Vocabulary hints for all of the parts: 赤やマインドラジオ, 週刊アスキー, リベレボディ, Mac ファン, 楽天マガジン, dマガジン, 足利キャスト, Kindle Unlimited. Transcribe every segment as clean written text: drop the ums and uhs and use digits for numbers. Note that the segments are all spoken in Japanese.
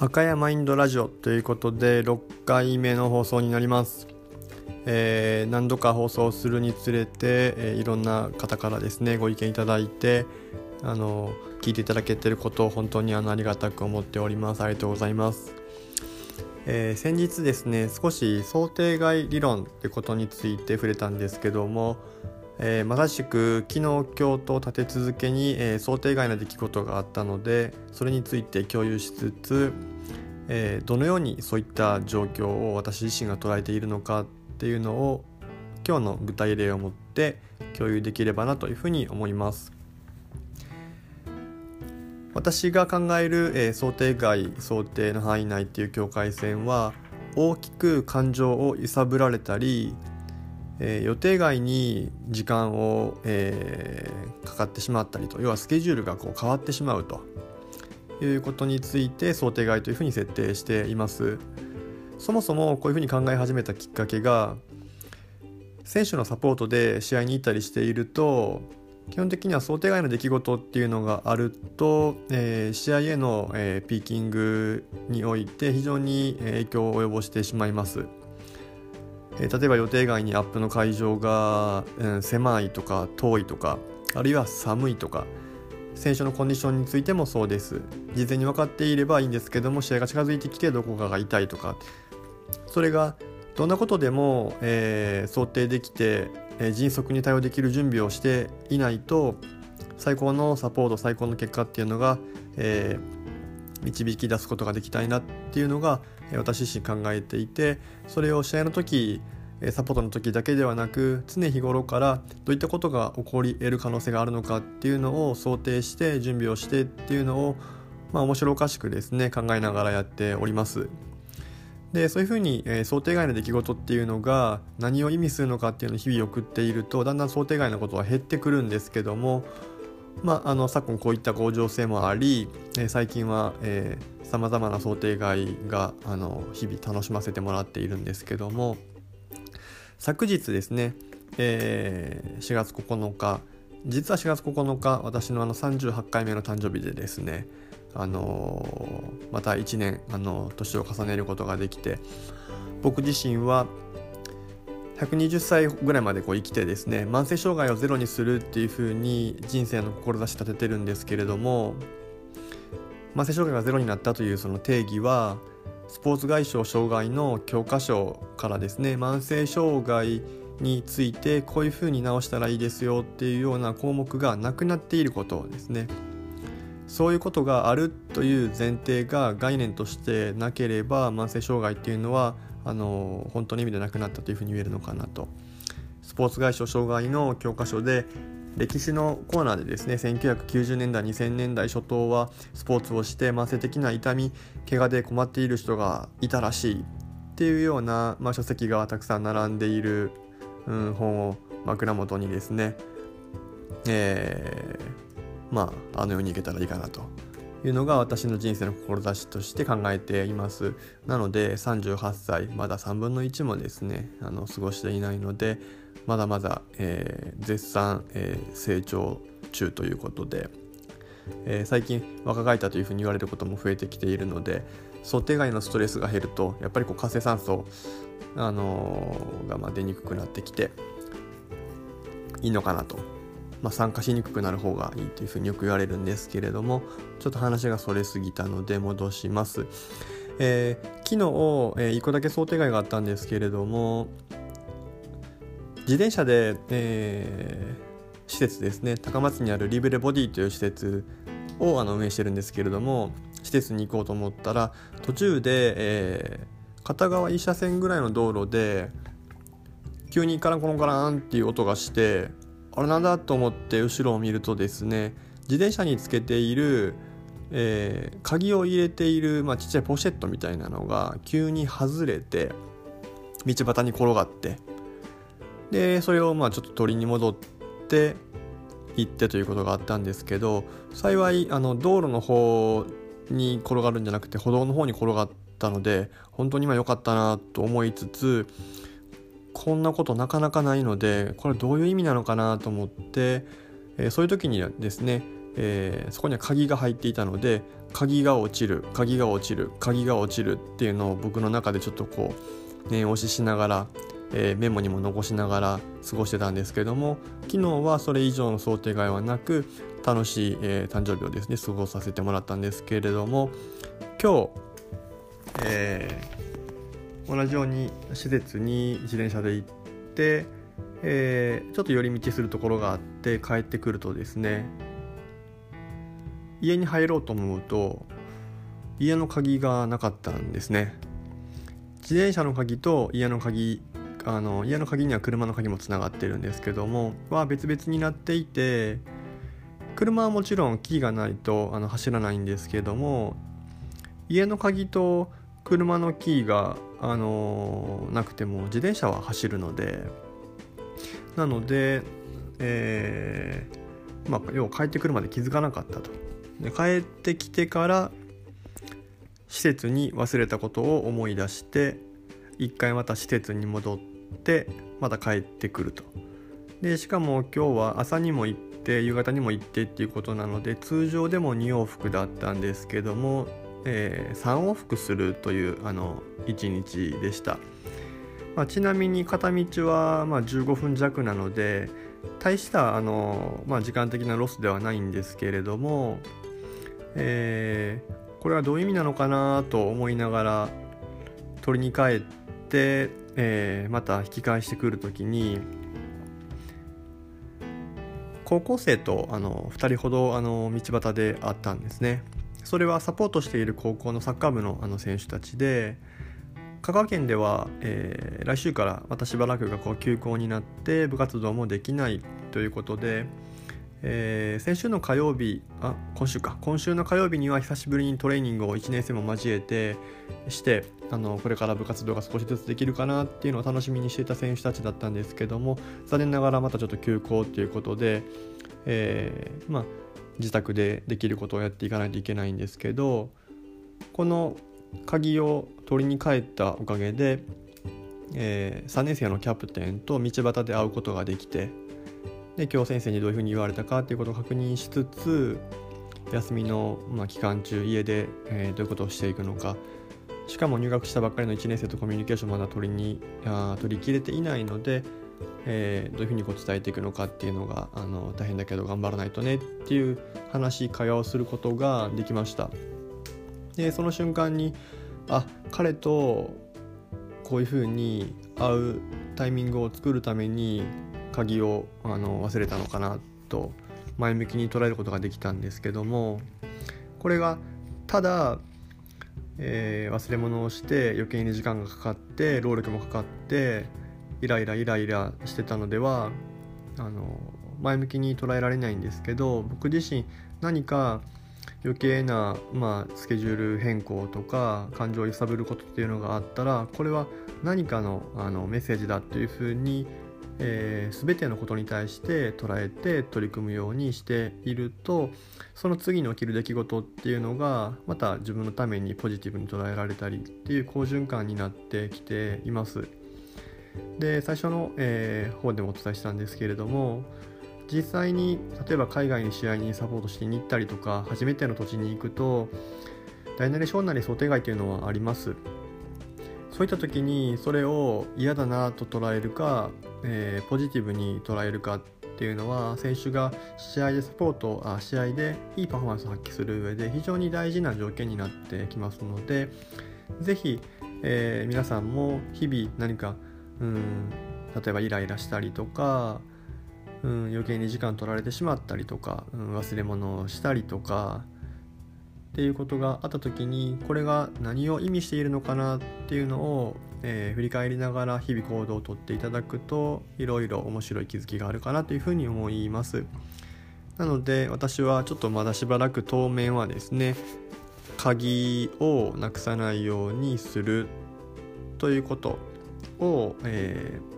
赤やマインドラジオということで6回目の放送になります。何度か放送するにつれて、いろんな方からですねご意見いただいて聞いていただけていることを本当にありがたく思っております。ありがとうございます。先日ですね少し想定外理論ってことについて触れたんですけども、まさしく昨日今日と立て続けに、想定外な出来事があったのでそれについて共有しつつ、どのようにそういった状況を私自身が捉えているのかっていうのを今日の具体例をもって共有できればなというふうに思います。私が考える、想定外想定の範囲内っていう境界線は大きく感情を揺さぶられたり予定外に時間を、かかってしまったりと、要はスケジュールが変わってしまうということについて想定外というふうに設定しています。そもそもこういうふうに考え始めたきっかけが選手のサポートで試合に行ったりしていると基本的には想定外の出来事っていうのがあると、試合への、ピーキングにおいて非常に影響を及ぼしてしまいます。例えば予定外にアップの会場が、狭いとか遠いとかあるいは寒いとか選手のコンディションについてもそうです。事前に分かっていればいいんですけども試合が近づいてきてどこかが痛いとかそれがどんなことでも、想定できて、迅速に対応できる準備をしていないと最高のサポート最高の結果っていうのが、導き出すことができたいなっていうのが私自身考えていてそれを試合の時サポートの時だけではなく常日頃からどういったことが起こり得る可能性があるのかっていうのを想定して準備をしてっていうのを面白おかしくですね考えながらやっております。でそういうふうに想定外の出来事っていうのが何を意味するのかっていうのを日々送っているとだんだん想定外のことは減ってくるんですけども昨今こういった向上性もあり、最近はさまざまな想定外が日々楽しませてもらっているんですけども昨日ですね、4月9日実は4月9日私の38回目の誕生日でですね、また1年年を重ねることができて僕自身は120歳ぐらいまで生きてですね慢性障害をゼロにするっていうふうに人生の志立ててるんですけれども慢性障害がゼロになったというその定義はスポーツ外傷障害の教科書からですね慢性障害についてこういうふうに直したらいいですよっていうような項目がなくなっていることですね。そういうことがあるという前提が概念としてなければ慢性障害っていうのは本当の意味でなくなったというふうに言えるのかなと。スポーツ外傷障害の教科書で歴史のコーナーでですね1990年代2000年代初頭はスポーツをして慢性的な痛み怪我で困っている人がいたらしいっていうような、書籍がたくさん並んでいる、本を枕元にですね、あのようにいけたらいいかなというのが私の人生の志として考えています。なので38歳まだ3分の1もですね過ごしていないのでまだまだ、絶賛、成長中ということで、最近若返ったというふうに言われることも増えてきているので想定外のストレスが減るとやっぱり活性酸素、が出にくくなってきていいのかなと参加しにくくなる方がいいというふうによく言われるんですけれどもちょっと話がそれすぎたので戻します。昨日、1個だけ想定外があったんですけれども自転車で、施設ですね高松にあるリベレボディという施設を運営してるんですけれども施設に行こうと思ったら途中で、片側1車線ぐらいの道路で急にカランコロンカランっていう音がしてあれなんだと思って後ろを見るとですね自転車につけている、鍵を入れている、ちっちゃいポシェットみたいなのが急に外れて道端に転がってでそれをちょっと取りに戻って行ってということがあったんですけど幸い道路の方に転がるんじゃなくて歩道の方に転がったので本当に良かったなと思いつつこんなことなかなかないのでこれどういう意味なのかなと思って、そういう時にですね、そこには鍵が入っていたので、鍵が落ちるっていうのを僕の中でちょっとこう念押ししながら、メモにも残しながら過ごしてたんですけれども、昨日はそれ以上の想定外はなく楽しい、誕生日をですね過ごさせてもらったんですけれども、今日、同じように施設に自転車で行って、ちょっと寄り道するところがあって帰ってくるとですね、家に入ろうと思うと家の鍵がなかったんですね。自転車の鍵と家の鍵、家の鍵には車の鍵もつながってるんですけどもは別々になっていて、車はもちろんキーがないと走らないんですけども、家の鍵と車のキーが、なくても自転車は走るので、なので、要は帰ってくるまで気づかなかったと。で帰ってきてから施設に忘れたことを思い出して一回また施設に戻ってまた帰ってくると。でしかも今日は朝にも行って夕方にも行ってっていうことなので、通常でも2往復だったんですけども、3往復するという1日でした。ちなみに片道は15分弱なので大した時間的なロスではないんですけれども、これはどういう意味なのかなと思いながら取りに帰って、また引き返してくるときに、高校生と2人ほど道端で会ったんですね。それはサポートしている高校のサッカー部の選手たちで、香川県では、来週からまたしばらくが休校になって部活動もできないということで、先週の火曜日、今週の火曜日には久しぶりにトレーニングを1年生も交えてしてこれから部活動が少しずつできるかなっていうのを楽しみにしていた選手たちだったんですけども、残念ながらまたちょっと休校ということで、自宅でできることをやっていかないといけないんですけど、この鍵を取りに帰ったおかげで、3年生のキャプテンと道端で会うことができて、で今日先生にどういうふうに言われたかということを確認しつつ、休みの、期間中家で、どういうことをしていくのか、しかも入学したばっかりの1年生とコミュニケーションまだ取りきれていないので、どういうふうに伝えていくのかっていうのが大変だけど頑張らないとねっていう会話をすることができました。でその瞬間に彼とこういう風に会うタイミングを作るために鍵を忘れたのかなと前向きに捉えることができたんですけども、これがただ、忘れ物をして余計に時間がかかって労力もかかってイライラしてたのでは前向きに捉えられないんですけど、僕自身何か余計な、スケジュール変更とか感情を揺さぶることっていうのがあったら、これは何かの、メッセージだっていうふうに、全てのことに対して捉えて取り組むようにしていると、その次に起きる出来事っていうのがまた自分のためにポジティブに捉えられたりっていう好循環になってきています。で最初の、方でもお伝えしたんですけれども、実際に例えば海外の試合にサポートしに行ったりとか、初めての土地に行くと大なり小なり想定外というのはあります。そういった時にそれを嫌だなと捉えるか、ポジティブに捉えるかっていうのは、選手が試合でいいパフォーマンスを発揮する上で非常に大事な条件になってきますので、ぜひ、皆さんも日々何か例えばイライラしたりとか、余計に時間取られてしまったりとか、忘れ物をしたりとかっていうことがあった時に、これが何を意味しているのかなっていうのを、振り返りながら日々行動をとっていただくと、いろいろ面白い気づきがあるかなというふうに思います。なので私はちょっとまだしばらく当面はですね、鍵をなくさないようにするということを、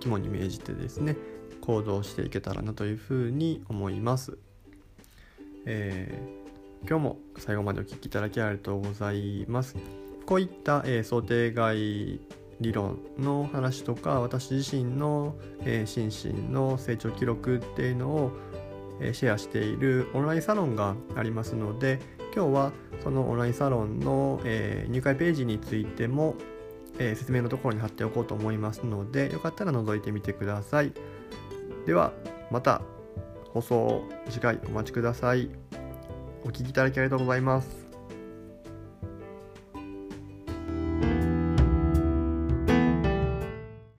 肝に銘じてですね行動していけたらなというふうに思います。今日も最後までお聞きいただきありがとうございます。こういった、想定外理論の話とか、私自身の、心身の成長記録っていうのを、シェアしているオンラインサロンがありますので、今日はそのオンラインサロンの入会ページについても説明のところに貼っておこうと思いますので、よかったら覗いてみてください。ではまた放送次回お待ちください。お聞きいただきありがとうございます。